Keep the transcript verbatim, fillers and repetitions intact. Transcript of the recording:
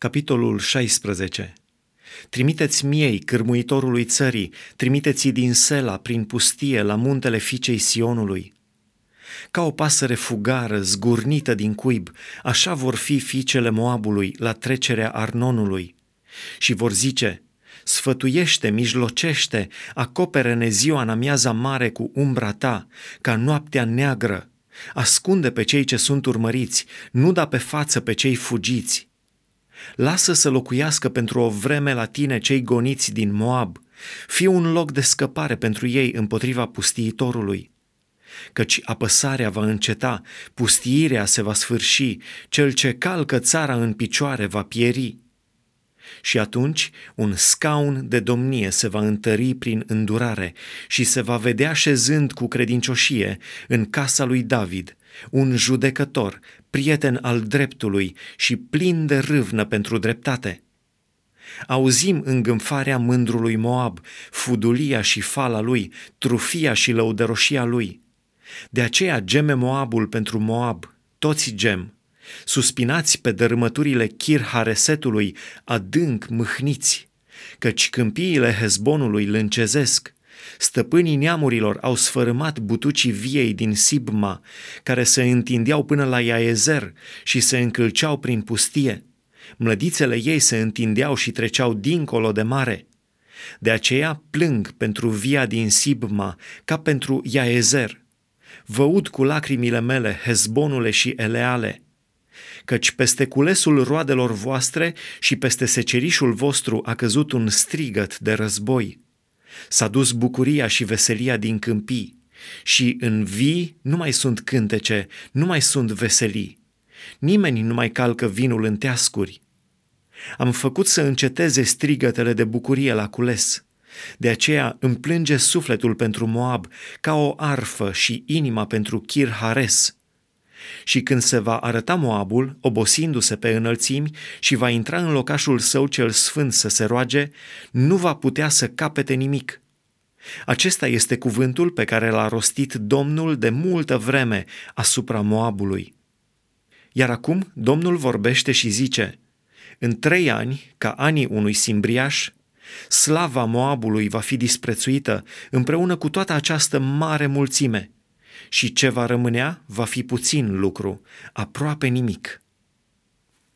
capitolul șaisprezece. Trimiteți miei, cârmuitorului țării, trimiteți-i din Sela, prin pustie, la muntele fiicei Sionului. Ca o pasăre fugară, zgurnită din cuib, așa vor fi fiicele Moabului la trecerea Arnonului. Și vor zice: sfătuiește, mijlocește, acopere-ne ziua în amiaza mare cu umbra ta, ca noaptea neagră, ascunde pe cei ce sunt urmăriți, nu da pe față pe cei fugiți. Lasă să locuiască pentru o vreme la tine cei goniți din Moab, fii un loc de scăpare pentru ei împotriva pustiitorului. Căci apăsarea va înceta, pustiirea se va sfârși, cel ce calcă țara în picioare va pieri. Și atunci un scaun de domnie se va întări prin îndurare și se va vedea șezând cu credincioșie în casa lui David, un judecător, prieten al dreptului și plin de râvnă pentru dreptate. Auzim îngânfarea mândrului Moab, fudulia și fala lui, trufia și lăudăroșia lui. De aceea geme Moabul pentru Moab, toți gem. Suspinați pe dărâmăturile Chir-Haresetului, adânc mâhniți, căci câmpiile Hezbonului lâncezesc. Stăpânii neamurilor au sfărâmat butucii viei din Sibma, care se întindeau până la Iaezer și se încălceau prin pustie. Mlădițele ei se întindeau și treceau dincolo de mare. De aceea plâng pentru via din Sibma, ca pentru Iaezer. Vă ud cu lacrimile mele, Hezbonule și Eleale, căci peste culesul roadelor voastre și peste secerișul vostru a căzut un strigăt de război. S-a dus bucuria și veselia din câmpii și în vii nu mai sunt cântece, nu mai sunt veselii. Nimeni nu mai calcă vinul în teascuri. Am făcut să înceteze strigătele de bucurie la cules. De aceea îmi plânge sufletul pentru Moab ca o arfă și inima pentru Chir-Hares. Și când se va arăta Moabul, obosindu-se pe înălțimi, și va intra în locașul său cel sfânt să se roage, nu va putea să capete nimic. Acesta este cuvântul pe care l-a rostit Domnul de multă vreme asupra Moabului. Iar acum Domnul vorbește și zice: în trei ani, ca anii unui simbriaș, slava Moabului va fi disprețuită împreună cu toată această mare mulțime. Și ce va rămânea va fi puțin lucru, aproape nimic.